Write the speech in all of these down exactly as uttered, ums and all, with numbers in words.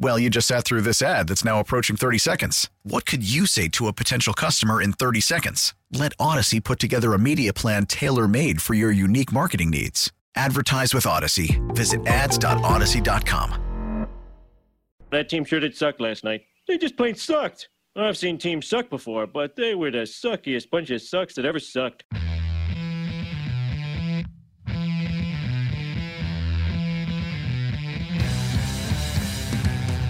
Well, you just sat through this ad that's now approaching thirty seconds. What could you say to a potential customer in thirty seconds? Let Odyssey put together a media plan tailor-made for your unique marketing needs. Advertise with Odyssey. Visit ads dot odyssey dot com. That team sure did suck last night. They just plain sucked. I've seen teams suck before, but they were the suckiest bunch of sucks that ever sucked.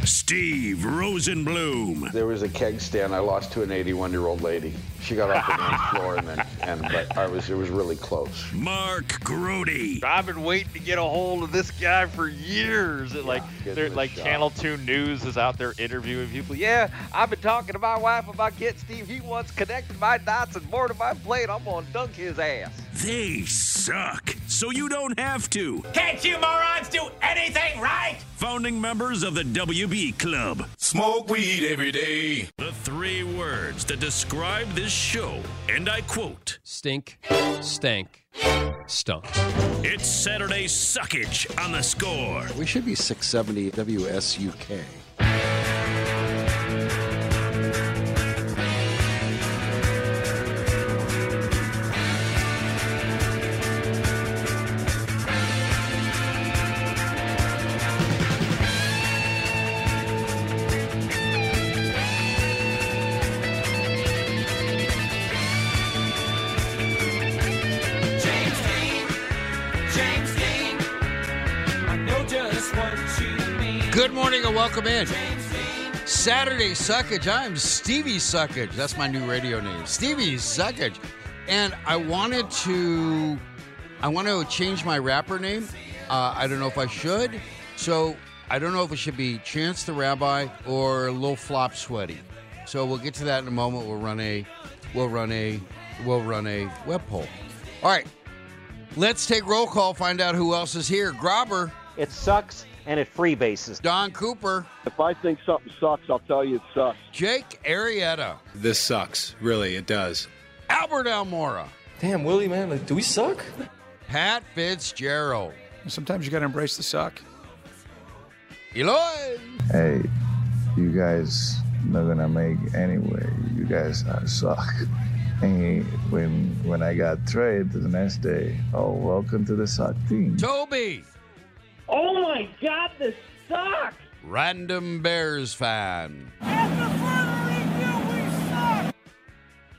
Steve Rosenbloom. There was a keg stand. I lost to an eighty-one-year-old lady. She got off the dance floor, and then, and but I was it was really close. Mark Grody. I've been waiting to get a hold of this guy for years. Yeah, like, they're, like Channel two News is out there interviewing people. Yeah, I've been talking to my wife about getting Steve. He once connected my dots and more to my plate. I'm gonna dunk his ass. They suck, so you don't have to. Can't you morons do anything right? Founding members of the W B Club. Smoke weed every day. The three words that describe this show, and I quote: stink, stank, stunk. It's Saturday Suckage on The Score. We should be six seventy W S U K. Good morning and welcome in. Saturday Suckage. I'm Stevie Suckage. That's my new radio name, Stevie Suckage. And I wanted to, I want to change my rapper name. Uh, I don't know if I should. So I don't know if it should be Chance the Rabbi or Lil' Flop Sweaty. So we'll get to that in a moment. We'll run a, we'll run a, we'll run a web poll. All right, let's take roll call. Find out who else is here. Grobber. It sucks. And at Freebases. Don Cooper. If I think something sucks, I'll tell you it sucks. Jake Arrieta. This sucks. Really, it does. Albert Almora. Damn, Willie, man, like, do we suck? Pat Fitzgerald. Sometimes you got to embrace the suck. Eloy. Hey, you guys not going to make anyway. You guys suck. And when, when I got traded the next day, oh, welcome to the suck team. Toby. Oh, my God, this sucks! Random Bears fan. After further review, we suck!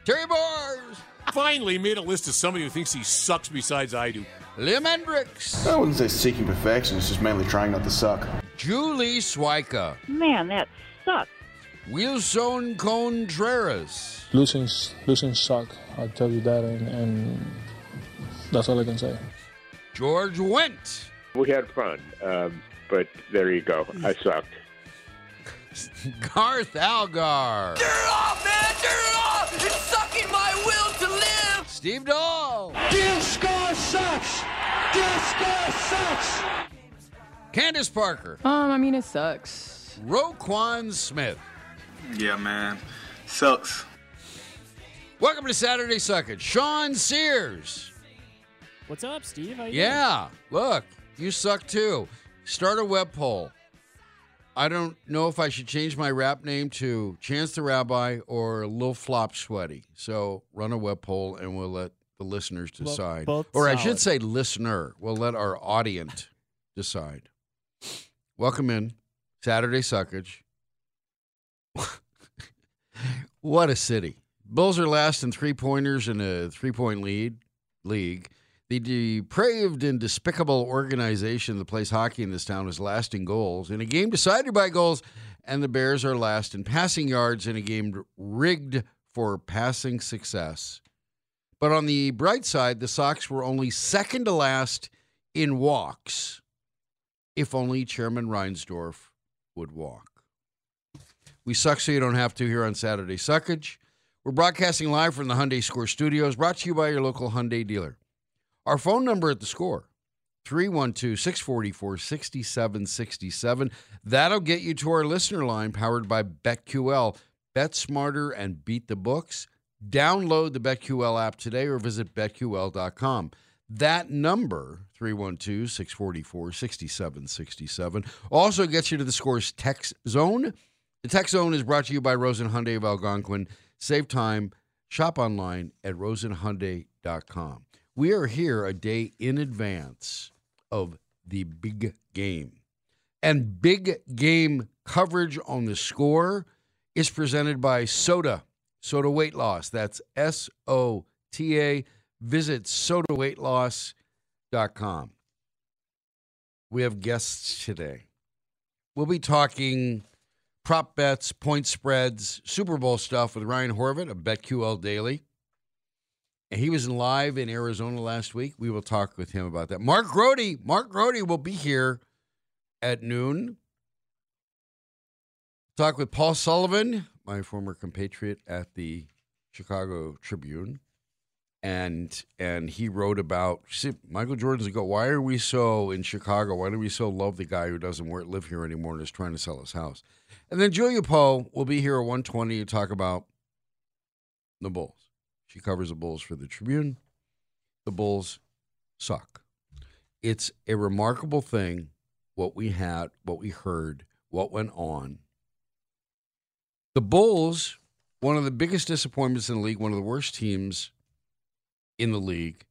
Terry Bars! Finally made a list of somebody who thinks he sucks besides I do. Liam Hendricks. I wouldn't say seeking perfection. It's just mainly trying not to suck. Julie Swyka. Man, that sucks. Wilson Contreras. Losing, losing suck. I'll tell you that, and, and that's all I can say. George Wendt. We had fun, um, but there you go. I sucked. Garth Algar. Turn it off, man! Turn it off! It's sucking my will to live! Steve Dahl. Disco sucks! Disco sucks! Candace Parker. Um, I mean, it sucks. Roquan Smith. Yeah, man. Sucks. Welcome to Saturday Suckage. Sean Sears. What's up, Steve? How you yeah, doing? Look. You suck, too. Start a web poll. I don't know if I should change my rap name to Chance the Rabbi or Lil' Flop Sweaty. So run a web poll, and we'll let the listeners decide. Both or solid. I should say listener. We'll let our audience decide. Welcome in. Saturday Suckage. What a city. Bulls are last in three-pointers in a three-point lead league. The depraved and despicable organization that plays hockey in this town is last in goals in a game decided by goals, and the Bears are last in passing yards in a game rigged for passing success. But on the bright side, the Sox were only second to last in walks, if only Chairman Reinsdorf would walk. We suck so you don't have to here on Saturday Suckage. We're broadcasting live from the Hyundai Score Studios, brought to you by your local Hyundai dealer. Our phone number at the Score, three one two, six four four, six seven six seven. That'll get you to our listener line powered by BetQL. Bet smarter and beat the books. Download the BetQL app today or visit bet Q L dot com. That number, three one two, six four four, six seven six seven, also gets you to the Score's text zone. The text zone is brought to you by Rosen Hyundai of Algonquin. Save time. Shop online at rosen hyundai dot com. We are here a day in advance of the big game. And big game coverage on the Score is presented by SOTA, SOTA Weight Loss. That's S O T A. Visit soda weight loss dot com. We have guests today. We'll be talking prop bets, point spreads, Super Bowl stuff with Ryan Horvath of BetQL Daily. And he was live in Arizona last week. We will talk with him about that. Mark Grody. Mark Grody will be here at noon. Talk with Paul Sullivan, my former compatriot at the Chicago Tribune. And and he wrote about, see, Michael Jordan's go, why are we so, in Chicago, why do we so love the guy who doesn't live here anymore and is trying to sell his house? And then Julia Poe will be here at one twenty to talk about the Bulls. She covers the Bulls for the Tribune. The Bulls suck. It's a remarkable thing what we had, what we heard, what went on. The Bulls, one of the biggest disappointments in the league, one of the worst teams in the league,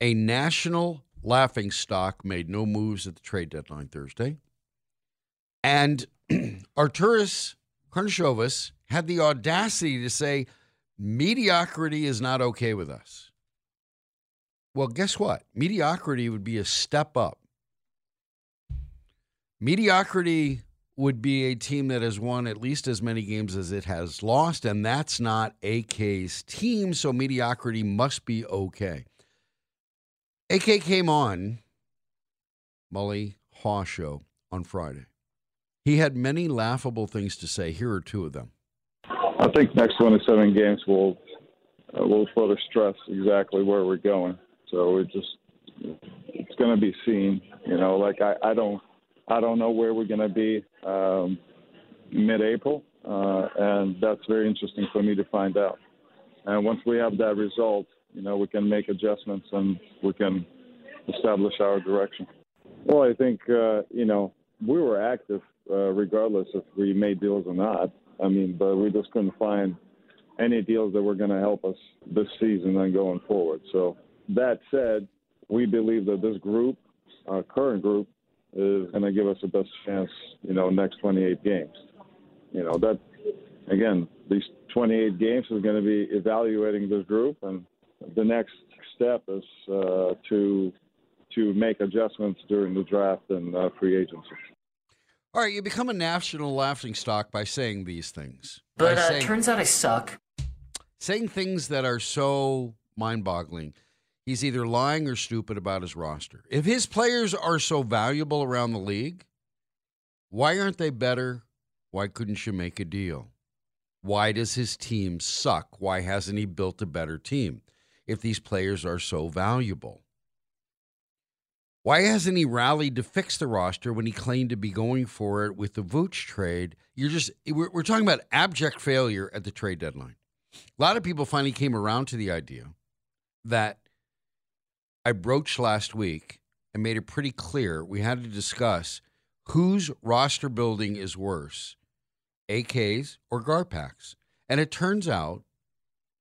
a national laughingstock, made no moves at the trade deadline Thursday. And Arturas Karnisovas had the audacity to say, mediocrity is not okay with us. Well, guess what? Mediocrity would be a step up. Mediocrity would be a team that has won at least as many games as it has lost, and that's not A K's team, so mediocrity must be okay. A K came on Mully Haw show on Friday. He had many laughable things to say. Here are two of them. I think next one to seven games will uh, will further stress exactly where we're going. So it just it's going to be seen, you know. Like I, I don't I don't know where we're going to be um, mid-April, uh, and that's very interesting for me to find out. And once we have that result, you know, we can make adjustments and we can establish our direction. Well, I think uh, you know we were active uh, regardless if we made deals or not. I mean, but we just couldn't find any deals that were going to help us this season and going forward. So that said, we believe that this group, our current group, is going to give us the best chance, you know, next twenty-eight games. You know, that, again, these twenty-eight games is going to be evaluating this group, and the next step is uh, to to make adjustments during the draft and uh, free agency. All right, you become a national laughingstock by saying these things. But uh, saying, turns out I suck. Saying things that are so mind-boggling. He's either lying or stupid about his roster. If his players are so valuable around the league, why aren't they better? Why couldn't you make a deal? Why does his team suck? Why hasn't he built a better team if these players are so valuable? Why hasn't he rallied to fix the roster when he claimed to be going for it with the Vooch trade? You're just we're, we're talking about abject failure at the trade deadline. A lot of people finally came around to the idea that I broached last week and made it pretty clear we had to discuss whose roster building is worse, A K's or Garpax. And it turns out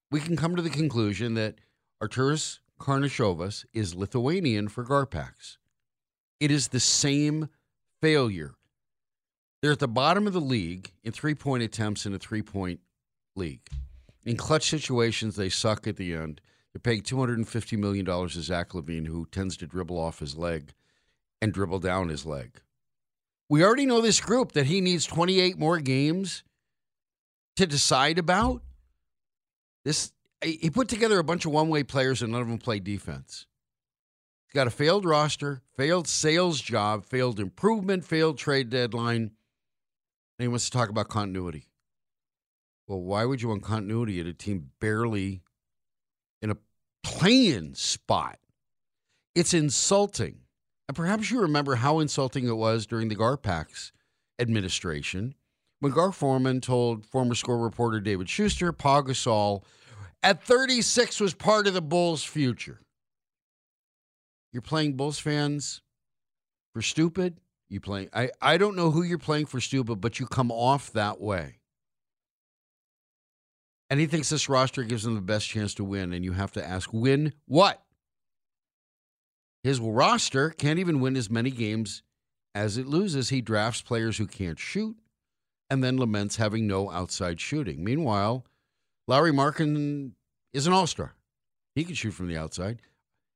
we can come to the conclusion that Arturas Karnisovas is Lithuanian for Garpax. It is the same failure. They're at the bottom of the league in three-point attempts in a three-point league. In clutch situations, they suck at the end. They're paying two hundred fifty million dollars to Zach LaVine, who tends to dribble off his leg and dribble down his leg. We already know this group that he needs twenty-eight more games to decide about. This he put together a bunch of one-way players and none of them play defense. He's got a failed roster, failed sales job, failed improvement, failed trade deadline, and he wants to talk about continuity. Well, why would you want continuity at a team barely in a play-in spot? It's insulting. And perhaps you remember how insulting it was during the Garpax administration when Gar Forman told former Score reporter David Schuster, Pau Gasol, at thirty-six was part of the Bulls' future. You're playing Bulls fans for stupid? You playing? I, I don't know who you're playing for stupid, but you come off that way. And he thinks this roster gives them the best chance to win, and you have to ask, win what? His roster can't even win as many games as it loses. He drafts players who can't shoot and then laments having no outside shooting. Meanwhile, Lauri Markkanen is an all-star. He can shoot from the outside.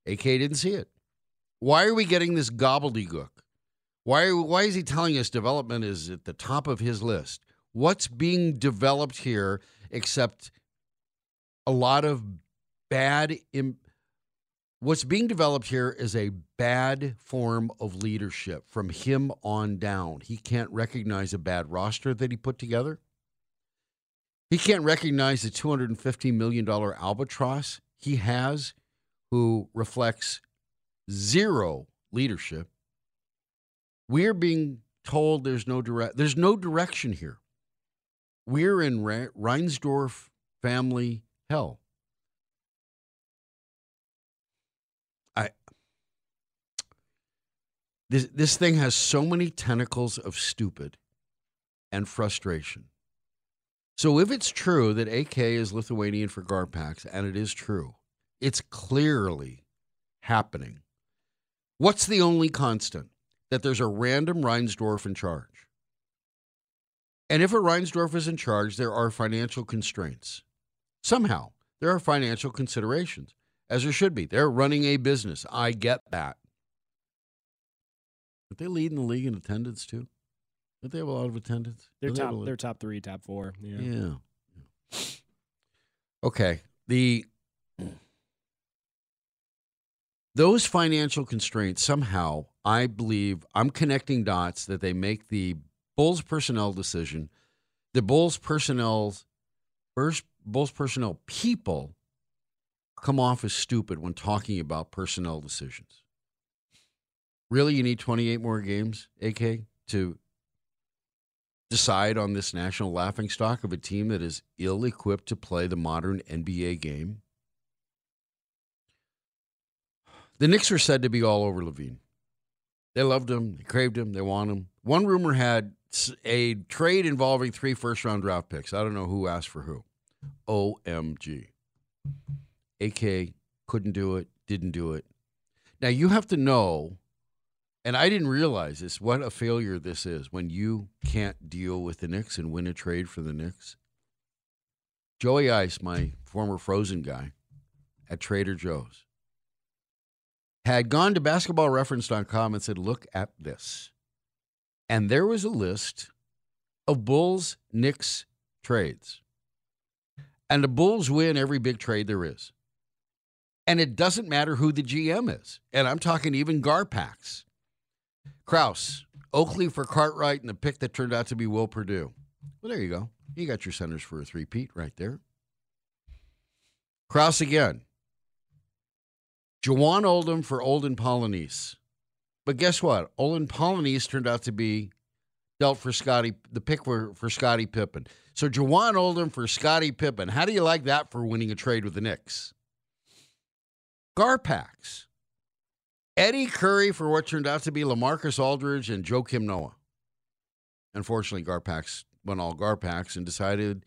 A K didn't see it. Why are we getting this gobbledygook? Why, why is he telling us development is at the top of his list? What's being developed here except a lot of bad imp- What's being developed here is a bad form of leadership from him on down. He can't recognize a bad roster that he put together. He can't recognize the two hundred fifty million dollars albatross he has, who reflects zero leadership. We're being told there's no direct, there's no direction here. We're in Re- Reinsdorf family hell. This this thing has so many tentacles of stupid and frustration. So if it's true that A K is Lithuanian for Garpax, and it is true, it's clearly happening. What's the only constant? That there's a random Reinsdorf in charge. And if a Reinsdorf is in charge, there are financial constraints. Somehow, there are financial considerations, as there should be. They're running a business. I get that. Are they leading the league in attendance, too? Don't they have a lot of attendance? They're top, they they're top three, top four. Yeah. yeah. yeah. Okay. The Those financial constraints, somehow, I believe, I'm connecting dots that they make the Bulls personnel decision, the Bulls personnel's first Bulls personnel people come off as stupid when talking about personnel decisions. Really, you need twenty-eight more games, A K, to decide on this national laughingstock of a team that is ill-equipped to play the modern N B A game? The Knicks were said to be all over LaVine. They loved him, they craved him, they want him. One rumor had a trade involving three first-round draft picks. I don't know who asked for who. O M G. A K couldn't do it, didn't do it. Now, you have to know... And I didn't realize this, what a failure this is when you can't deal with the Knicks and win a trade for the Knicks. Joey Ice, my former Frozen guy at Trader Joe's, had gone to basketball reference dot com and said, look at this. And there was a list of Bulls-Knicks trades. And the Bulls win every big trade there is. And it doesn't matter who the G M is. And I'm talking even Garpax. Krause, Oakley for Cartwright, and the pick that turned out to be Will Perdue. Well, there you go. You got your centers for a three-peat right there. Krause again. Jawan Oldham for Olden Polonese. But guess what? Olden Polonese turned out to be dealt for Scottie, the pick for, for Scottie Pippen. So Jawan Oldham for Scottie Pippen. How do you like that for winning a trade with the Knicks? Garpax. Eddie Curry for what turned out to be LaMarcus Aldridge and Joakim Noah. Unfortunately, Garpax went all Garpax and decided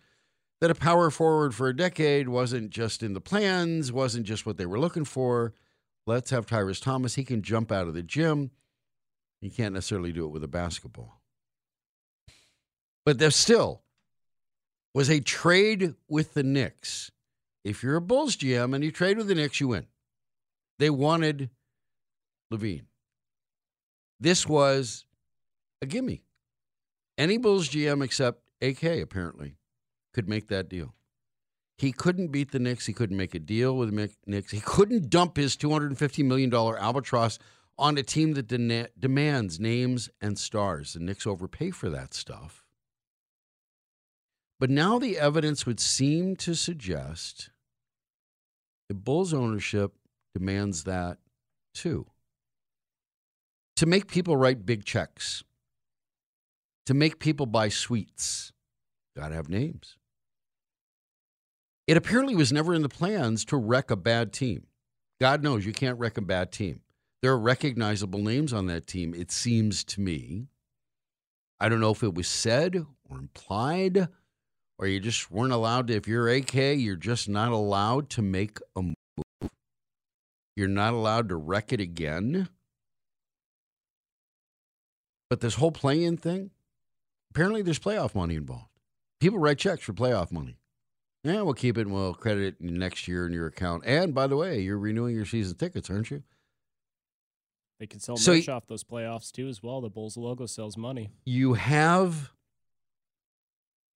that a power forward for a decade wasn't just in the plans, wasn't just what they were looking for. Let's have Tyrese Thomas. He can jump out of the gym. He can't necessarily do it with a basketball. But there still was a trade with the Knicks. if you're a Bulls G M and you trade with the Knicks, you win. They wanted LaVine. This was a gimme. Any Bulls G M except A K, apparently, could make that deal. He couldn't beat the Knicks. He couldn't make a deal with the Knicks. He couldn't dump his two hundred fifty million dollars albatross on a team that de- demands names and stars. The Knicks overpay for that stuff. But now the evidence would seem to suggest the Bulls ownership demands that too. To make people write big checks. To make people buy suites. Gotta have names. It apparently was never in the plans to wreck a bad team. God knows you can't wreck a bad team. There are recognizable names on that team, it seems to me. I don't know if it was said or implied, or you just weren't allowed to. If you're A K, you're just not allowed to make a move. You're not allowed to wreck it again. But this whole play-in thing, apparently there's playoff money involved. People write checks for playoff money. Yeah, we'll keep it and we'll credit it next year in your account. And, by the way, you're renewing your season tickets, aren't you? They can sell so merch you, off those playoffs, too, as well. The Bulls logo sells money. You have...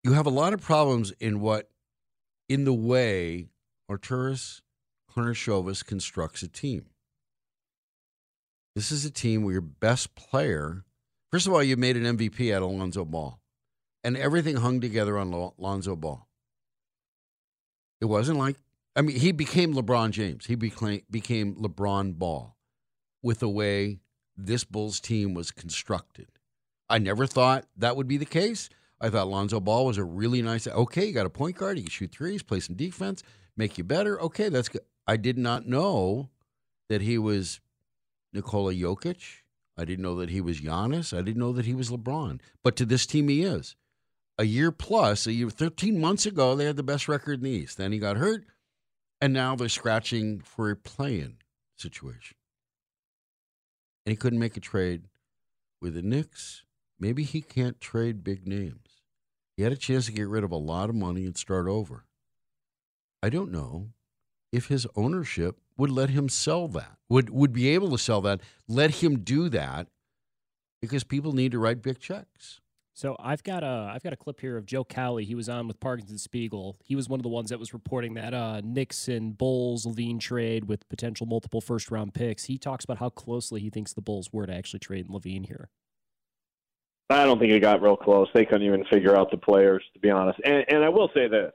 You have a lot of problems in what, in the way Arturas Karnisovas constructs a team. This is a team where your best player, first of all, you made an M V P out of Lonzo Ball, and everything hung together on Lonzo Ball. It wasn't like, I mean, he became LeBron James. He became, became LeBron Ball with the way this Bulls team was constructed. I never thought that would be the case. I thought Lonzo Ball was a really nice, okay, you got a point guard, he can shoot threes, play some defense, make you better. Okay, that's good. I did not know that he was Nikola Jokic. I didn't know that he was Giannis. I didn't know that he was LeBron. But to this team, he is. A year plus, a year, thirteen months ago, they had the best record in the East. Then he got hurt, and now they're scratching for a play-in situation. And he couldn't make a trade with the Knicks. Maybe he can't trade big names. He had a chance to get rid of a lot of money and start over. I don't know if his ownership would let him sell that, would would be able to sell that, let him do that, because people need to write big checks. So I've got a, I've got a clip here of Joe Cowley. He was on with Parkinson Spiegel. He was one of the ones that was reporting that uh, Knicks and Bulls LaVine trade with potential multiple first-round picks. He talks about how closely he thinks the Bulls were to actually trade LaVine here. I don't think it got real close. They couldn't even figure out the players, to be honest. And, and I will say that,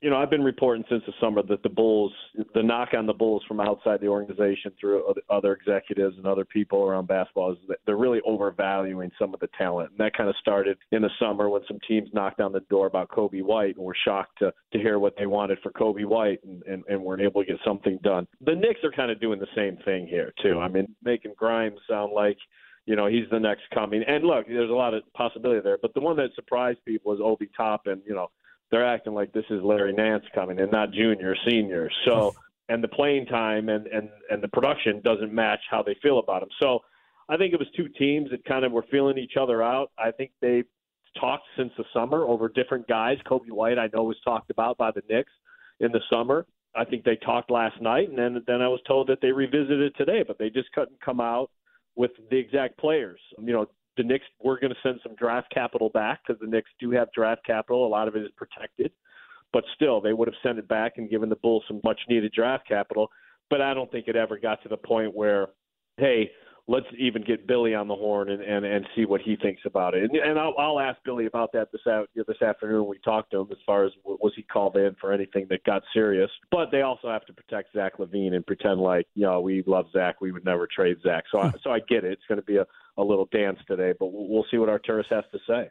you know, I've been reporting since the summer that the Bulls, the knock on the Bulls from outside the organization through other executives and other people around basketball is that they're really overvaluing some of the talent. And that kind of started in the summer when some teams knocked on the door about Coby White and were shocked to, to hear what they wanted for Coby White and, and, and weren't able to get something done. The Knicks are kind of doing the same thing here, too. I mean, making Grimes sound like, you know, he's the next coming. And, look, there's a lot of possibility there. But the one that surprised people is Obi Toppin. You know, they're acting like this is Larry Nance coming and not junior, senior. So, and the playing time and, and, and the production doesn't match how they feel about him. So I think it was two teams that kind of were feeling each other out. I think they've talked since the summer over different guys. Coby White, I know, was talked about by the Knicks in the summer. I think they talked last night, and then, then I was told that they revisited today, but they just couldn't come out with the exact players. You know, the Knicks were going to send some draft capital back because the Knicks do have draft capital. A lot of it is protected. But still, they would have sent it back and given the Bulls some much-needed draft capital. But I don't think it ever got to the point where, hey, let's even get Billy on the horn and, and, and see what he thinks about it. And, and I'll, I'll ask Billy about that this, out, this afternoon when we talk to him as far as was he called in for anything that got serious. But they also have to protect Zach LaVine and pretend like, you know, we love Zach. We would never trade Zach. So, I, so I get it. It's going to be a, a little dance today, but we'll, we'll see what Arturas has to say.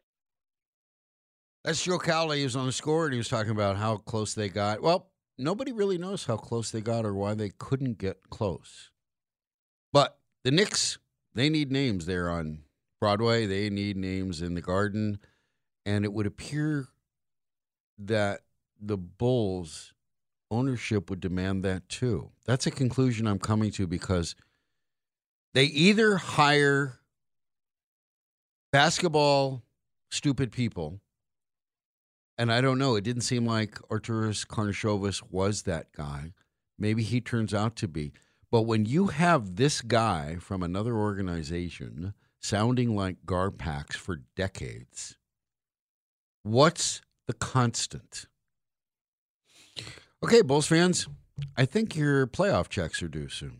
That's Joe Cowley. He was on the Score, and he was talking about how close they got. Well, nobody really knows how close they got or why they couldn't get close. But the Knicks, they need names there on Broadway. They need names in the Garden. And it would appear that the Bulls' ownership would demand that too. That's a conclusion I'm coming to because they either hire basketball stupid people And I don't know. It didn't seem like Arturas Karnisovas was that guy. Maybe he turns out to be. But when you have this guy from another organization sounding like Garpax for decades, what's the constant? Okay, Bulls fans, I think your playoff checks are due soon.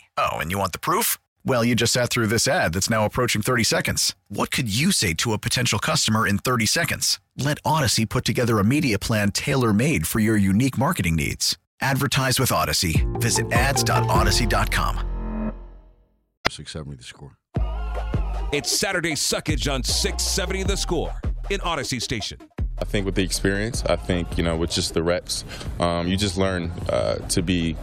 Oh, and you want the proof? Well, you just sat through this ad that's now approaching thirty seconds. What could you say to a potential customer in thirty seconds? Let Odyssey put together a media plan tailor-made for your unique marketing needs. Advertise with Odyssey. Visit ads dot odyssey dot com. six seventy The Score. It's Saturday Suckage on six seventy The Score in Odyssey Station. I think with the experience, I think, you know, with just the reps, um, you just learn uh, to be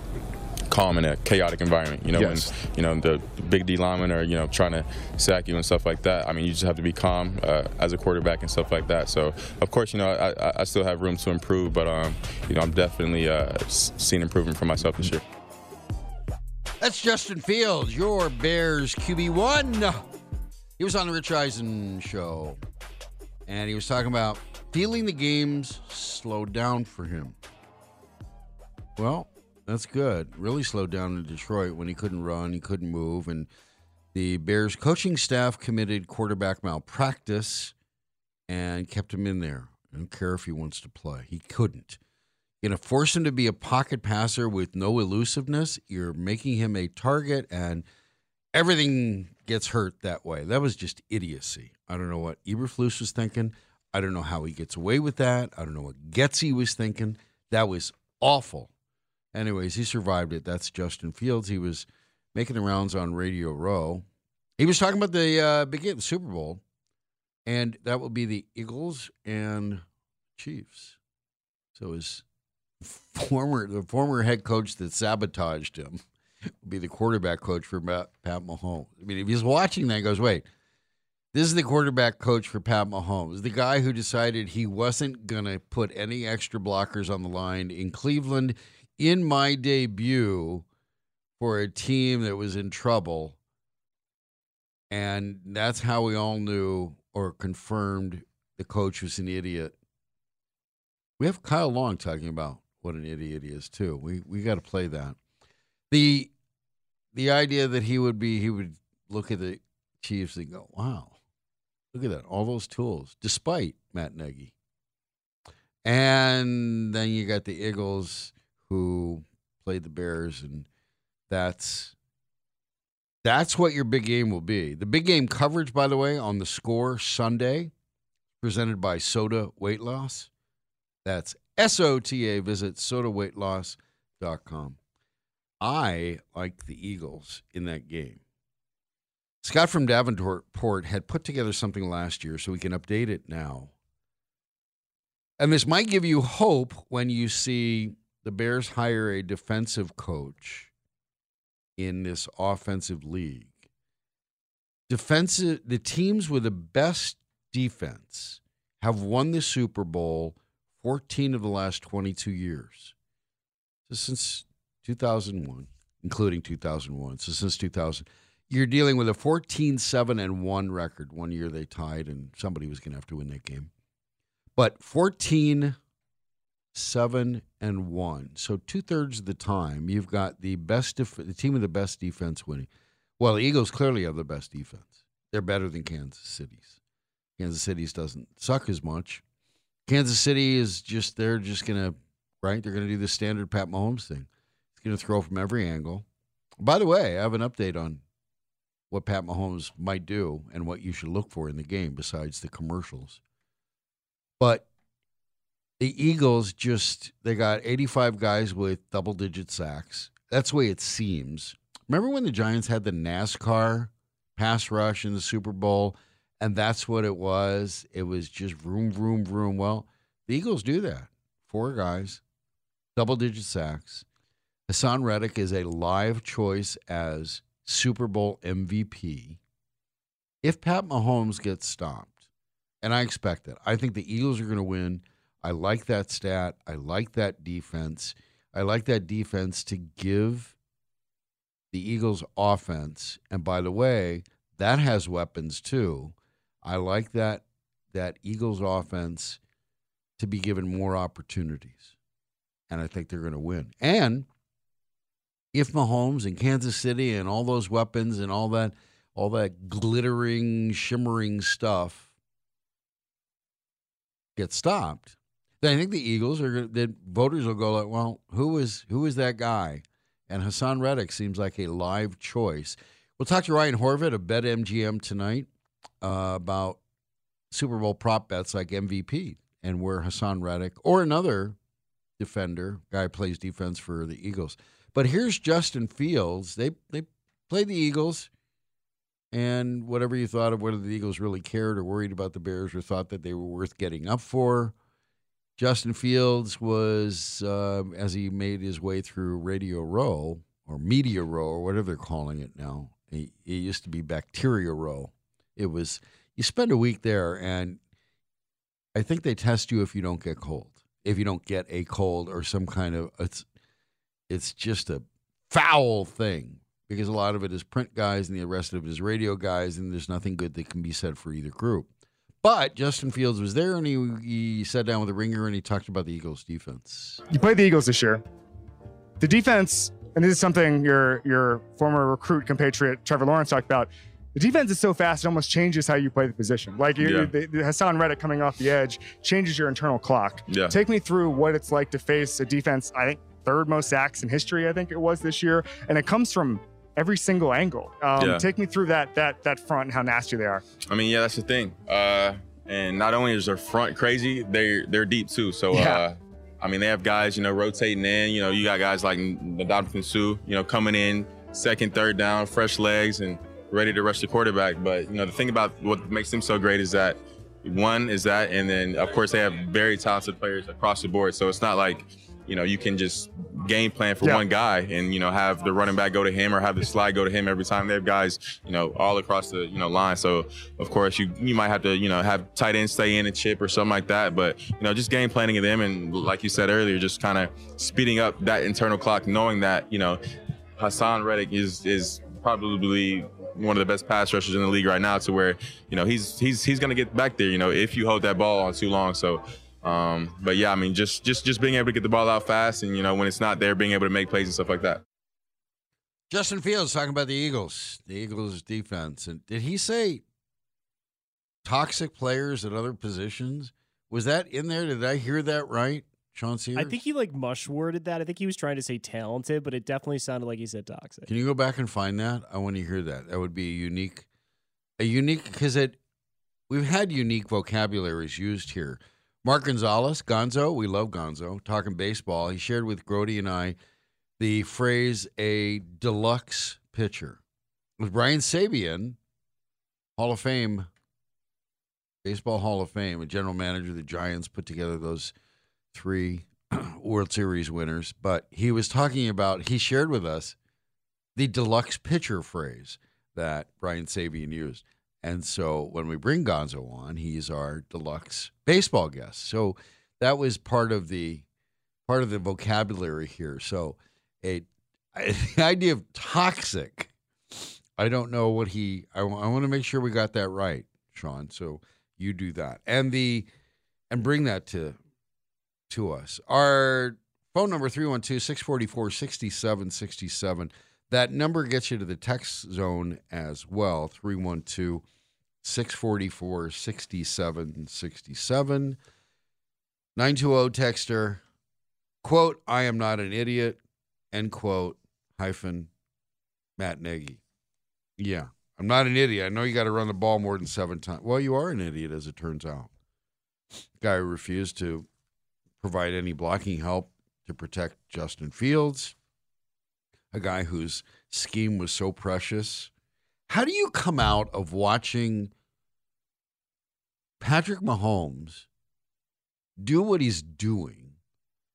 calm in a chaotic environment, you know, yes. When, you know, the big D linemen are, you know, trying to sack you and stuff like that. I mean, you just have to be calm uh, as a quarterback and stuff like that. So, of course, you know, I, I still have room to improve, but, um, you know, I'm definitely uh, seeing improvement for myself this year. That's Justin Fields, your Bears Q B one. He was on the Rich Eisen show, and he was talking about feeling the games slowed down for him. Well, that's good. Really slowed down in Detroit when he couldn't run, he couldn't move, and the Bears coaching staff committed quarterback malpractice and kept him in there. I don't care if he wants to play. He couldn't. You're going to force him to be a pocket passer with no elusiveness. You're making him a target, and everything gets hurt that way. That was just idiocy. I don't know what Eberflus was thinking. I don't know how he gets away with that. I don't know what Getsy was thinking. That was awful. Anyways, he survived it. That's Justin Fields. He was making the rounds on Radio Row. He was talking about the uh, big game, the Super Bowl, and that will be the Eagles and Chiefs. So his former the former head coach that sabotaged him will be the quarterback coach for Pat Mahomes. I mean, if he's watching that, he goes, wait, this is the quarterback coach for Pat Mahomes, the guy who decided he wasn't going to put any extra blockers on the line in Cleveland in my debut for a team that was in trouble. And that's how we all knew or confirmed the coach was an idiot. We have Kyle Long talking about what an idiot he is too. We we got to play that. The the idea that he would be he would look at the Chiefs and go, "Wow. Look at that. All those tools," despite Matt Nagy. And then you got the Eagles who played the Bears, and that's that's what your big game will be. The big game coverage, by the way, on The Score Sunday, presented by SOTA Weight Loss. That's S O T A. Visit soda weight loss dot com. I like the Eagles in that game. Scott from Davenport had put together something last year, so we can update it now. And this might give you hope when you see the Bears hire a defensive coach in this offensive league. Defensive, the teams with the best defense have won the Super Bowl fourteen of the last twenty-two years. So since two thousand one, including two thousand one, so since two thousand, you're dealing with a fourteen seven and one record. One year they tied, and somebody was going to have to win that game. But fourteen, seven, and one. So two-thirds of the time, you've got the best def- the team with the best defense winning. Well, the Eagles clearly have the best defense. They're better than Kansas City's. Kansas City's doesn't suck as much. Kansas City is just, they're just going to, right? They're going to do the standard Pat Mahomes thing. He's going to throw from every angle. By the way, I have an update on what Pat Mahomes might do and what you should look for in the game besides the commercials. But the Eagles just, they got eighty-five guys with double-digit sacks. That's the way it seems. Remember when the Giants had the NASCAR pass rush in the Super Bowl, and that's what it was? It was just vroom, vroom, vroom. Well, the Eagles do that. Four guys, double-digit sacks. Haason Reddick is a live choice as Super Bowl M V P. If Pat Mahomes gets stopped, and I expect that, I think the Eagles are going to win. I like that stat. I like that defense. I like that defense to give the Eagles offense. And by the way, that has weapons too. I like that that Eagles offense to be given more opportunities. And I think they're going to win. And if Mahomes and Kansas City and all those weapons and all that, all that glittering, shimmering stuff gets stopped, then I think the Eagles are going to, the voters will go like, well, who is who is that guy? And Haason Reddick seems like a live choice. We'll talk to Ryan Horvath of BetMGM tonight uh, about Super Bowl prop bets like M V P and where Haason Reddick or another defender, guy plays defense for the Eagles. But here's Justin Fields. They they played the Eagles, and whatever you thought of whether the Eagles really cared or worried about the Bears or thought that they were worth getting up for, Justin Fields was, uh, as he made his way through Radio Row or Media Row or whatever they're calling it now, it, it used to be Bacteria Row. It was, you spend a week there, and I think they test you if you don't get cold, if you don't get a cold or some kind of, it's, it's just a foul thing because a lot of it is print guys and the rest of it is radio guys, and there's nothing good that can be said for either group. But Justin Fields was there, and he, he sat down with a ringer, and he talked about the Eagles' defense. You played the Eagles this year. The defense, and this is something your your former recruit compatriot Trevor Lawrence talked about, the defense is so fast, it almost changes how you play the position. Like you, yeah. the, the Haason Reddick coming off the edge changes your internal clock. Yeah. Take me through what it's like to face a defense, I think, third most sacks in history, I think it was this year, and it comes from every single angle. Um, yeah. Take me through that that that front and how nasty they are. I mean, yeah, that's the thing. Uh, and not only is their front crazy, they're, they're deep too. So, yeah. uh, I mean, they have guys, you know, rotating in. You know, you got guys like Ndamukong Suh, you know, coming in second, third down, fresh legs, and ready to rush the quarterback. But, you know, the thing about what makes them so great is that, one, is that, and then, of course, they have very talented players across the board. So it's not like, you know, you can just game plan for yeah. one guy and, you know, have the running back go to him or have the slide go to him every time. They have guys, you know, all across the, you know, line. So, of course, you you might have to, you know, have tight end stay in and chip or something like that. But, you know, just game planning of them. And like you said earlier, just kind of speeding up that internal clock, knowing that, you know, Haason Reddick is is probably one of the best pass rushers in the league right now to where, you know, he's he's he's going to get back there, you know, if you hold that ball on too long. So. Um, but yeah, I mean, just, just, just being able to get the ball out fast and, you know, when it's not there, being able to make plays and stuff like that. Justin Fields talking about the Eagles, the Eagles defense. And did he say toxic players at other positions? Was that in there? Did I hear that right? Sean Sears? I think he like mush worded that. I think he was trying to say talented, but it definitely sounded like he said toxic. Can you go back and find that? I want to hear that. That would be a unique, a unique, because it, we've had unique vocabularies used here. Mark Gonzalez, Gonzo, we love Gonzo, talking baseball. He shared with Grody and I the phrase, a deluxe pitcher. With Brian Sabian, Hall of Fame, Baseball Hall of Fame, a general manager of the Giants, put together those three World Series winners. But he was talking about, he shared with us the deluxe pitcher phrase that Brian Sabian used. And so when we bring Gonzo on, he's our deluxe baseball guest. So that was part of the part of the vocabulary here. So a, a the idea of toxic, I don't know what he. I, I want to make sure we got that right, Sean. So you do that. And the and bring that to to us. Our phone number, three one two, six four four, six seven six seven. That number gets you to the text zone as well, three one two, six four four, six seven six seven. nine two zero texter, quote, I am not an idiot, end quote, hyphen, Matt Nagy. Yeah, I'm not an idiot. I know you got to run the ball more than seven times. Well, you are an idiot, as it turns out. Guy refused to provide any blocking help to protect Justin Fields, a guy whose scheme was so precious. How do you come out of watching Patrick Mahomes do what he's doing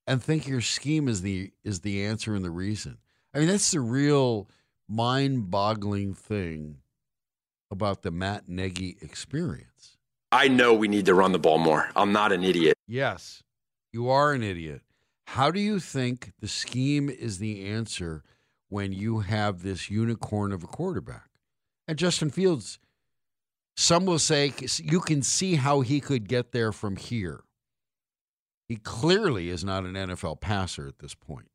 and think your scheme is the is the answer and the reason? I mean, that's the real mind-boggling thing about the Matt Nagy experience. I know we need to run the ball more. I'm not an idiot. Yes, you are an idiot. How do you think the scheme is the answer when you have this unicorn of a quarterback? And Justin Fields, some will say, you can see how he could get there from here. He clearly is not an N F L passer at this point.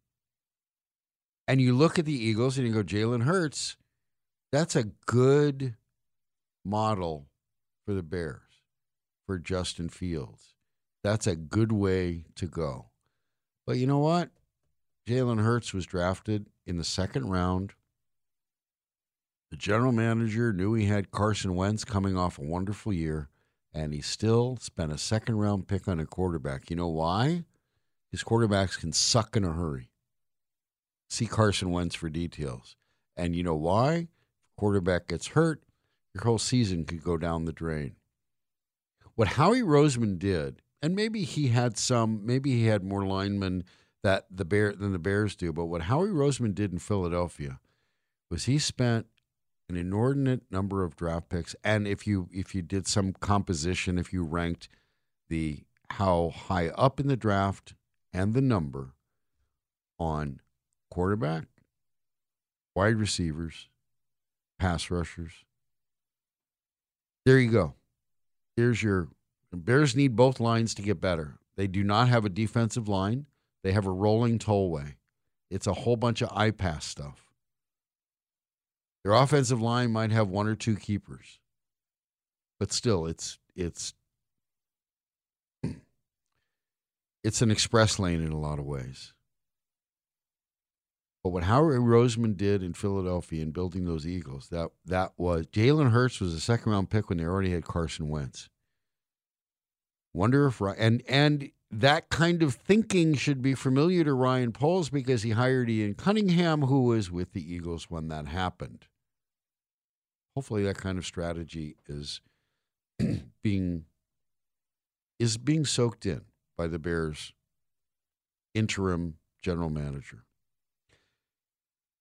And you look at the Eagles and you go, Jalen Hurts, that's a good model for the Bears, for Justin Fields. That's a good way to go. But you know what? Jalen Hurts was drafted in the second round. The general manager knew he had Carson Wentz coming off a wonderful year, and he still spent a second-round pick on a quarterback. You know why? His quarterbacks can suck in a hurry. See Carson Wentz for details. And you know why? If a quarterback gets hurt, your whole season could go down the drain. What Howie Roseman did, and maybe he had some, maybe he had more linemen that the Bear than the Bears do. But what Howie Roseman did in Philadelphia was he spent an inordinate number of draft picks. And if you if you did some composition, if you ranked the how high up in the draft and the number on quarterback, wide receivers, pass rushers, there you go. Here's your. The Bears need both lines to get better. They do not have a defensive line. They have a rolling tollway. It's a whole bunch of I-pass stuff. Their offensive line might have one or two keepers. But still, it's it's it's an express lane in a lot of ways. But what Howie Roseman did in Philadelphia in building those Eagles, that, that was Jalen Hurts was a second-round pick when they already had Carson Wentz. Wonder if and and that kind of thinking should be familiar to Ryan Poles because he hired Ian Cunningham, who was with the Eagles when that happened. Hopefully, that kind of strategy is being is being soaked in by the Bears' interim general manager.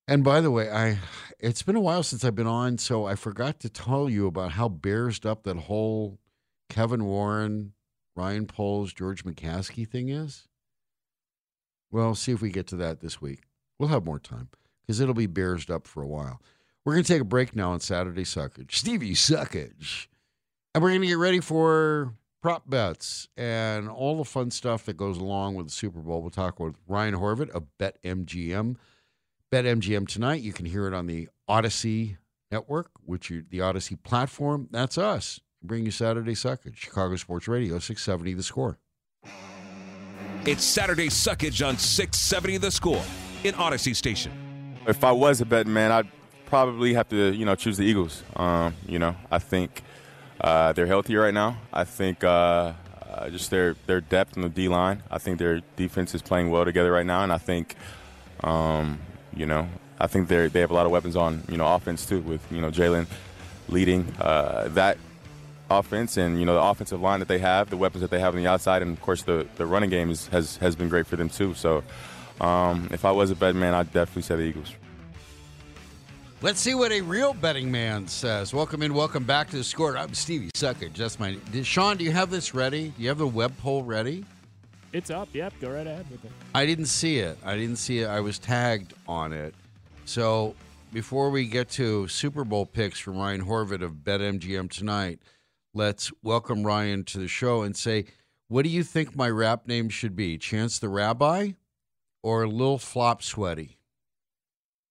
And by the way, I it's been a while since I've been on, so I forgot to tell you about how Bearsed up that whole Kevin Warren, Ryan Poles, George McCaskey thing is? Well, see if we get to that this week. We'll have more time because it'll be Bearsed up for a while. We're going to take a break now on Saturday Suckage. Stevie Suckage. And we're going to get ready for prop bets and all the fun stuff that goes along with the Super Bowl. We'll talk with Ryan Horvath of BetMGM. BetMGM tonight. You can hear it on the Odyssey network, which you, the Odyssey platform. That's us. Bring you Saturday Suckage, Chicago Sports Radio, six seventy The Score. It's Saturday Suckage on six seventy The Score in Odyssey Station. If I was a betting man, I'd probably have to, you know, choose the Eagles. Um, you know, I think uh, they're healthy right now. I think uh, uh, just their their depth in the D line. I think their defense is playing well together right now, and I think, um, you know, I think they they have a lot of weapons on, you know, offense too, with you know Jalen leading uh, that. Offense and, you know, the offensive line that they have, the weapons that they have on the outside, and, of course, the, the running game is, has, has been great for them, too. So um, if I was a betting man, I'd definitely say the Eagles. Let's see what a real betting man says. Welcome in. Welcome back to The Score. I'm Stevie Suckage. That's my – Sean, do you have this ready? Do you have the web poll ready? It's up. Yep. Go right ahead with it. I didn't see it. I didn't see it. I was tagged on it. So before we get to Super Bowl picks from Ryan Horvath of BetMGM tonight – let's welcome Ryan to the show and say, What do you think my rap name should be? Chance the Rabbi or Lil' Flop Sweaty?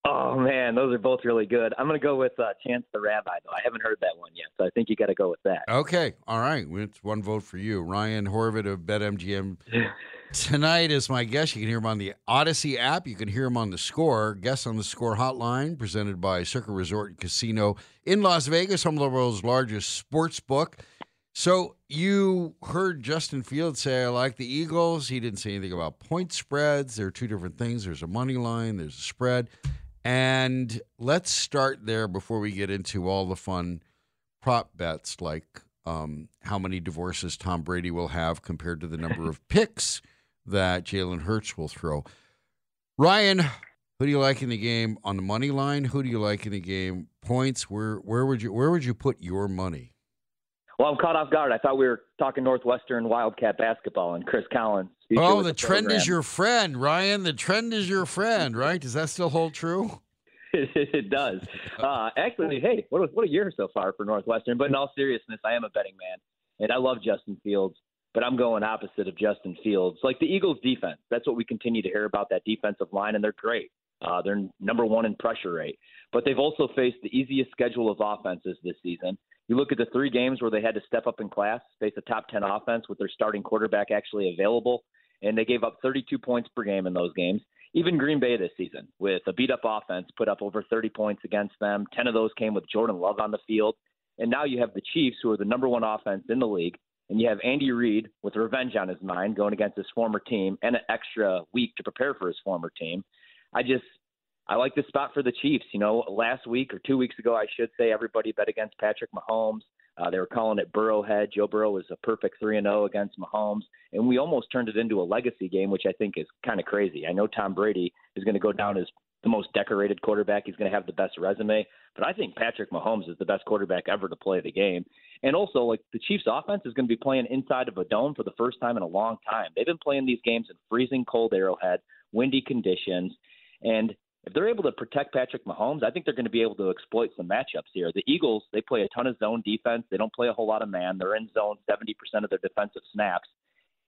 Oh, man, those are both really good. I'm going to go with uh, Chance the Rabbi, though. I haven't heard that one yet, so I think you got to go with that. Okay, all right. It's one vote for you. Ryan Horvath of BetMGM tonight is my guest. You can hear him on the Odyssey app. You can hear him on The Score. Guest on The Score hotline presented by Circa Resort and Casino in Las Vegas, home of the world's largest sports book. So you heard Justin Fields say, I like the Eagles. He didn't say anything about point spreads. There are two different things. There's a money line. There's a spread. And let's start there before we get into all the fun prop bets, like um, how many divorces Tom Brady will have compared to the number of picks that Jalen Hurts will throw. Ryan, who do you like in the game on the money line? Who do you like in the game points? Where where would you where would you put your money? Well, I'm caught off guard. I thought we were talking Northwestern Wildcat basketball and Chris Collins. Oh, the, the trend program. Is your friend, Ryan. The trend is your friend, right? Does that still hold true? It does. Uh, actually, hey, what a, what a year so far for Northwestern. But in all seriousness, I am a betting man, and I love Justin Fields, but I'm going opposite of Justin Fields. Like the Eagles' defense, that's what we continue to hear about, that defensive line, and they're great. Uh, they're number one in pressure rate. But they've also faced the easiest schedule of offenses this season. You look at the three games where they had to step up in class, face a top ten offense with their starting quarterback actually available, and they gave up thirty-two points per game in those games. Even Green Bay this season, with a beat-up offense, put up over thirty points against them. ten of those came with Jordan Love on the field. And now you have the Chiefs, who are the number one offense in the league, and you have Andy Reid with revenge on his mind going against his former team and an extra week to prepare for his former team. I just – I like this spot for the Chiefs. You know, last week or two weeks ago, I should say, everybody bet against Patrick Mahomes. Uh, they were calling it Burrowhead. Joe Burrow was a perfect three and oh against Mahomes, and we almost turned it into a legacy game, which I think is kind of crazy. I know Tom Brady is going to go down as the most decorated quarterback. He's going to have the best resume, but I think Patrick Mahomes is the best quarterback ever to play the game. And also, like, the Chiefs' offense is going to be playing inside of a dome for the first time in a long time. They've been playing these games in freezing cold Arrowhead, windy conditions, and if they're able to protect Patrick Mahomes, I think they're going to be able to exploit some matchups here. The Eagles, they play a ton of zone defense. They don't play a whole lot of man. They're in zone seventy percent of their defensive snaps.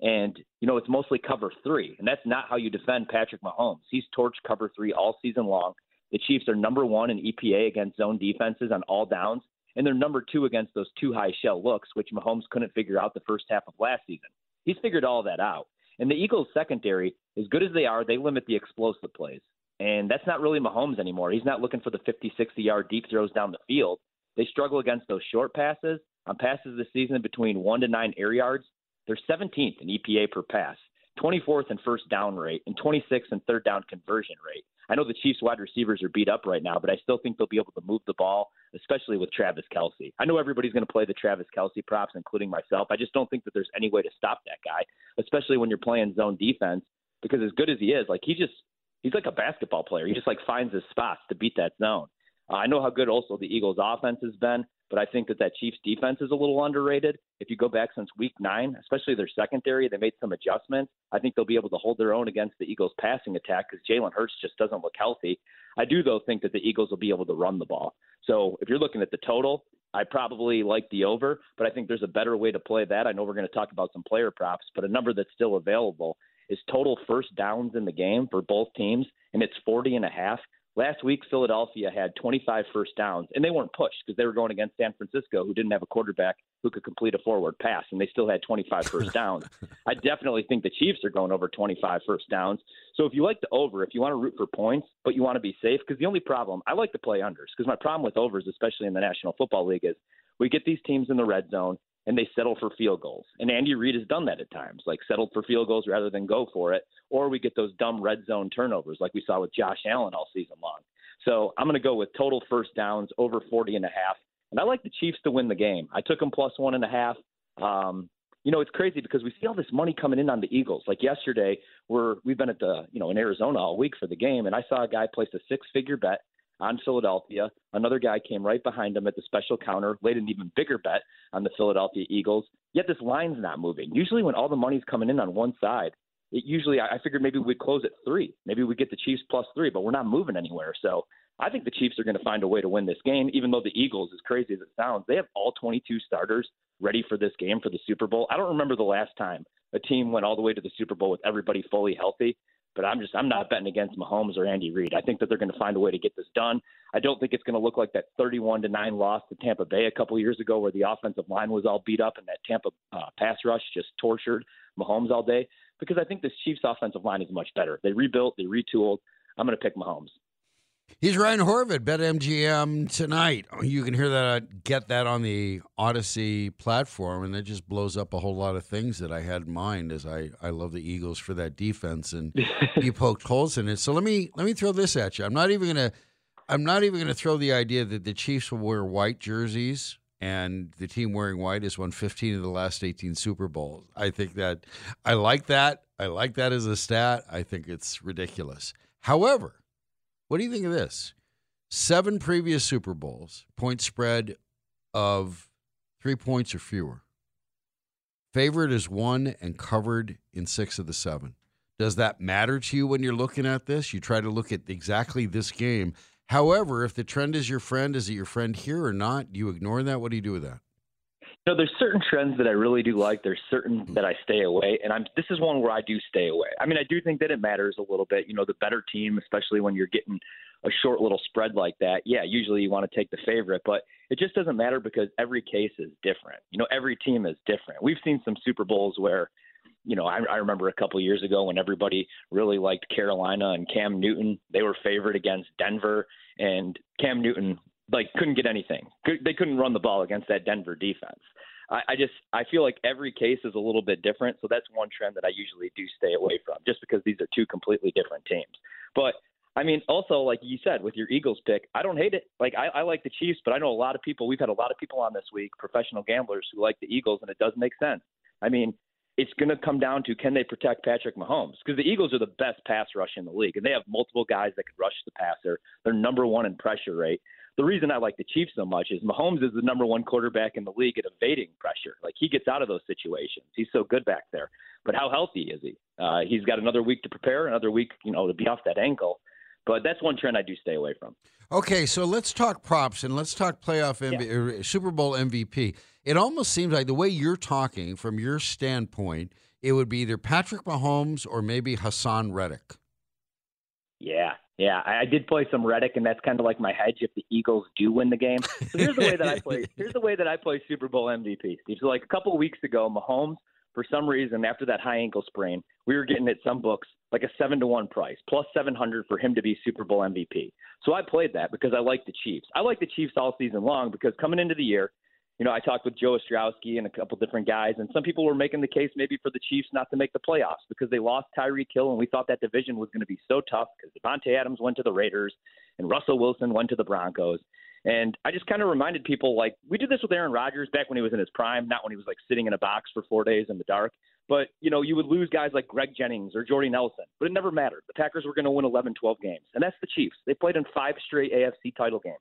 And, you know, it's mostly cover three, and that's not how you defend Patrick Mahomes. He's torched cover three all season long. The Chiefs are number one in E P A against zone defenses on all downs, and they're number two against those two high shell looks, which Mahomes couldn't figure out the first half of last season. He's figured all that out. And the Eagles' secondary, as good as they are, they limit the explosive plays. And that's not really Mahomes anymore. He's not looking for the fifty, sixty-yard deep throws down the field. They struggle against those short passes. On passes this season between one to nine air yards, they're seventeenth in E P A per pass, twenty-fourth in first down rate, and twenty-sixth in third down conversion rate. I know the Chiefs wide receivers are beat up right now, but I still think they'll be able to move the ball, especially with Travis Kelce. I know everybody's going to play the Travis Kelce props, including myself. I just don't think that there's any way to stop that guy, especially when you're playing zone defense, because as good as he is, like he just – he's like a basketball player. He just like finds his spots to beat that zone. Uh, I know how good also the Eagles offense has been, but I think that that Chiefs defense is a little underrated. If you go back since week nine, especially their secondary, they made some adjustments. I think they'll be able to hold their own against the Eagles passing attack because Jalen Hurts just doesn't look healthy. I do though think that the Eagles will be able to run the ball. So if you're looking at the total, I probably like the over, but I think there's a better way to play that. I know we're going to talk about some player props, but a number that's still available is total first downs in the game for both teams, and it's forty and a half. Last week, Philadelphia had twenty-five first downs, and they weren't pushed because they were going against San Francisco, who didn't have a quarterback who could complete a forward pass, and they still had twenty-five first downs. I definitely think the Chiefs are going over twenty-five first downs. So if you like the over, if you want to root for points, but you want to be safe, because the only problem, I like to play unders, because my problem with overs, especially in the National Football League, is we get these teams in the red zone, and they settle for field goals. And Andy Reid has done that at times, like settled for field goals rather than go for it. Or we get those dumb red zone turnovers like we saw with Josh Allen all season long. So I'm going to go with total first downs over forty and a half. And I like the Chiefs to win the game. I took them plus one and a half. Um, you know, it's crazy because we see all this money coming in on the Eagles. Like yesterday, we're, we've been at the, you know, in Arizona all week for the game. And I saw a guy place a six figure bet on Philadelphia. Another guy came right behind him at the special counter, laid an even bigger bet on the Philadelphia Eagles, yet this line's not moving. Usually when all the money's coming in on one side, it usually, I figured maybe we'd close at three. Maybe we get the Chiefs plus three, but we're not moving anywhere. So I think the Chiefs are going to find a way to win this game, even though the Eagles, as crazy as it sounds, they have all twenty-two starters ready for this game for the Super Bowl. I don't remember the last time a team went all the way to the Super Bowl with everybody fully healthy. But I'm just I'm not betting against Mahomes or Andy Reid. I think that they're going to find a way to get this done. I don't think it's going to look like that thirty-one to nine loss to Tampa Bay a couple of years ago where the offensive line was all beat up and that Tampa uh, pass rush just tortured Mahomes all day, because I think this Chiefs offensive line is much better. They rebuilt, they retooled. I'm going to pick Mahomes. He's Ryan Horvath, BetMGM Tonight. You can hear that, get that on the Odyssey platform, and it just blows up a whole lot of things that I had in mind. As I, I love the Eagles for that defense, and you poked holes in it. So let me let me throw this at you. I'm not even gonna I'm not even gonna throw the idea that the Chiefs will wear white jerseys, and the team wearing white has won fifteen of the last eighteen Super Bowls. I think that I like that. I like that as a stat. I think it's ridiculous. However, what do you think of this? Seven previous Super Bowls, point spread of three points or fewer. Favorite is one and covered in six of the seven. Does that matter to you when you're looking at this? You try to look at exactly this game. However, if the trend is your friend, is it your friend here or not? Do you ignore that? What do you do with that? No, there's certain trends that I really do like. There's certain that I stay away, and I'm. This is one where I do stay away. I mean, I do think that it matters a little bit. You know, the better team, especially when you're getting a short little spread like that, yeah, usually you want to take the favorite, but it just doesn't matter because every case is different. You know, every team is different. We've seen some Super Bowls where, you know, I, I remember a couple of years ago when everybody really liked Carolina and Cam Newton. They were favored against Denver, and Cam Newton – like couldn't get anything. They couldn't run the ball against that Denver defense. I, I just I feel like every case is a little bit different, so that's one trend that I usually do stay away from, just because these are two completely different teams. But I mean, also like you said with your Eagles pick, I don't hate it. Like I, I like the Chiefs, but I know a lot of people. We've had a lot of people on this week, professional gamblers who like the Eagles, and it does make sense. I mean, it's going to come down to can they protect Patrick Mahomes? Because the Eagles are the best pass rush in the league, and they have multiple guys that can rush the passer. They're number one in pressure rate. The reason I like the Chiefs so much is Mahomes is the number one quarterback in the league at evading pressure. Like, he gets out of those situations. He's so good back there. But how healthy is he? Uh, he's got another week to prepare, another week, you know, to be off that ankle. But that's one trend I do stay away from. Okay, so let's talk props and let's talk playoff M V P, yeah. Super Bowl M V P. It almost seems like the way you're talking from your standpoint, it would be either Patrick Mahomes or maybe Hassan Reddick. Yeah. Yeah, I did play some Reddick, and that's kind of like my hedge if the Eagles do win the game. So here's the way that I play. Here's the way that I play Super Bowl M V P. So like a couple of weeks ago, Mahomes, for some reason, after that high ankle sprain, we were getting at some books like a seven to one price, plus seven hundred for him to be Super Bowl M V P. So I played that because I like the Chiefs. I like the Chiefs all season long because coming into the year, you know, I talked with Joe Ostrowski and a couple different guys, and some people were making the case maybe for the Chiefs not to make the playoffs because they lost Tyreek Hill, and we thought that division was going to be so tough because Devontae Adams went to the Raiders and Russell Wilson went to the Broncos. And I just kind of reminded people, like, we did this with Aaron Rodgers back when he was in his prime, not when he was, like, sitting in a box for four days in the dark. But, you know, you would lose guys like Greg Jennings or Jordy Nelson, but it never mattered. The Packers were going to win eleven, twelve games, and that's the Chiefs. They played in five straight A F C title games.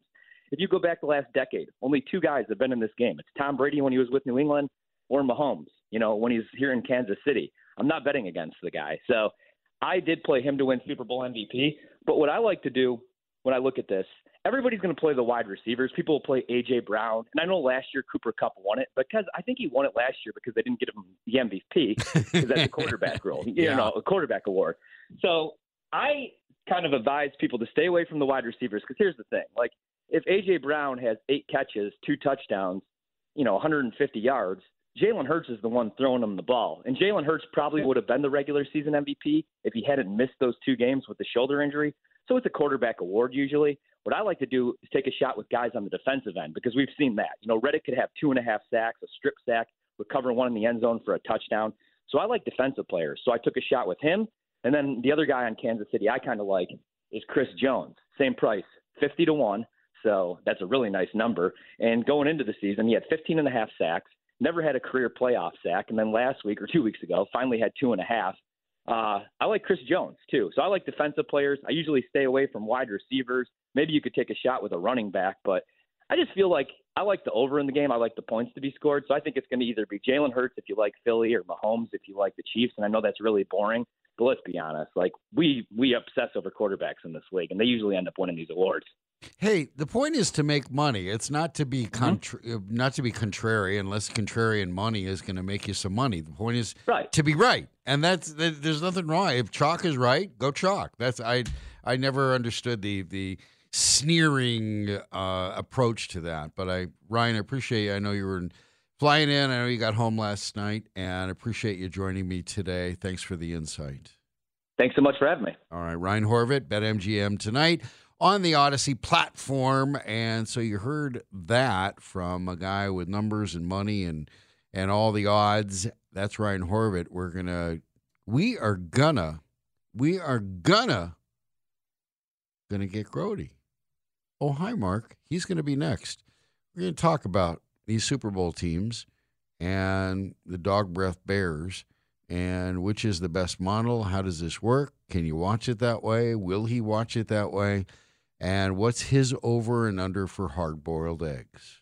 If you go back the last decade, only two guys have been in this game. It's Tom Brady when he was with New England, or Mahomes, you know, when he's here in Kansas City. I'm not betting against the guy. So I did play him to win Super Bowl M V P. But what I like to do when I look at this, everybody's going to play the wide receivers. People will play A J. Brown. And I know last year Cooper Kupp won it, because I think he won it last year because they didn't give him the M V P because that's a quarterback role, you yeah. know, a quarterback award. So I kind of advise people to stay away from the wide receivers because here's the thing. Like, if A J. Brown has eight catches, two touchdowns, you know, one hundred fifty yards, Jalen Hurts is the one throwing him the ball. And Jalen Hurts probably would have been the regular season M V P if he hadn't missed those two games with the shoulder injury. So it's a quarterback award usually. What I like to do is take a shot with guys on the defensive end because we've seen that. You know, Reddick could have two and a half sacks, a strip sack, recover one in the end zone for a touchdown. So I like defensive players. So I took a shot with him. And then the other guy on Kansas City I kind of like is Chris Jones. Same price, fifty to one. So that's a really nice number. And going into the season, he had fifteen and a half sacks, never had a career playoff sack. And then last week or two weeks ago, finally had two and a half. Uh, I like Chris Jones, too. So I like defensive players. I usually stay away from wide receivers. Maybe you could take a shot with a running back. But I just feel like I like the over in the game. I like the points to be scored. So I think it's going to either be Jalen Hurts if you like Philly or Mahomes if you like the Chiefs. And I know that's really boring. But let's be honest, like we we obsess over quarterbacks in this league, and they usually end up winning these awards. Hey, the point is to make money. It's not to be contra- mm-hmm. not to be contrary, unless contrarian money is going to make you some money. The point is right. to be right, and that's there's nothing wrong. If chalk is right, go chalk. That's I I never understood the the sneering uh, approach to that. But I Ryan, I appreciate you. I know you were in, flying in. I know you got home last night, and I appreciate you joining me today. Thanks for the insight. Thanks so much for having me. All right, Ryan Horvath, BetMGM tonight on the Odyssey platform. And so you heard that from a guy with numbers and money and and all the odds. That's Ryan Horvath. We're gonna, we are gonna, we are gonna, gonna get Grody. Oh, hi, Mark. He's gonna be next. We're gonna talk about these Super Bowl teams and the dog breath bears. And which is the best model? How does this work? Can you watch it that way? Will he watch it that way? And what's his over and under for hard-boiled eggs?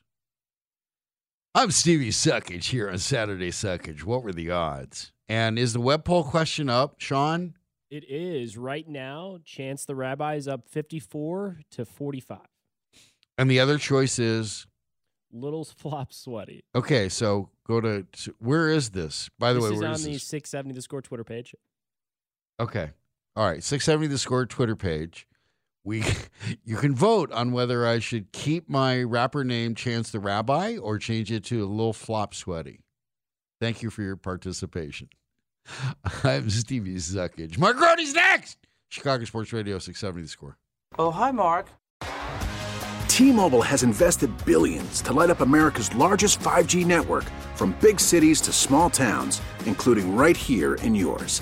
I'm Stevie Suckage here on Saturday Suckage. What were the odds? And is the web poll question up, Sean? It is. Right now, Chance the Rabbi is up fifty-four to forty-five. And the other choice is? Little Flop Sweaty. Okay, so go to, where is this? By the this way, where is, is this? This is on the six seventy The Score Twitter page. Okay. All right, six seventy The Score Twitter page. We, you can vote on whether I should keep my rapper name Chance the Rabbi or change it to Lil' Flop Sweaty. Thank you for your participation. I'm Stevie Suckage. Mark Grody's next! Chicago Sports Radio, six seventy The Score. Oh, hi, Mark. T-Mobile has invested billions to light up America's largest five G network from big cities to small towns, including right here in yours.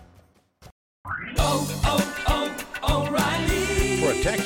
Protect